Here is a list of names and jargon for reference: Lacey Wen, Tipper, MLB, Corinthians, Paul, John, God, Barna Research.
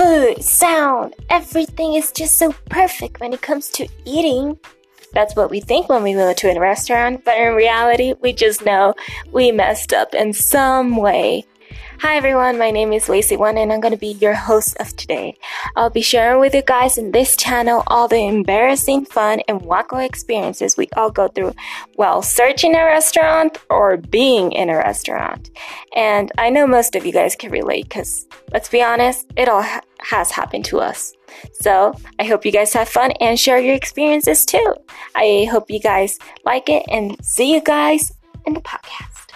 food, sound, everything is just so perfect when it comes to eating. That's what we think when we go to a restaurant, but in reality, we just know we messed up in some way. Hi everyone, my name is Lacey Wen and I'm going to be your host of today. I'll be sharing with you guys in this channel all the embarrassing, fun, and wacko experiences we all go through while searching a restaurant or being in a restaurant. And I know most of you guys can relate because, let's be honest, it all has happened to us. So I hope you guys have fun and share your experiences too. I hope you guys like it and see you guys in the podcast.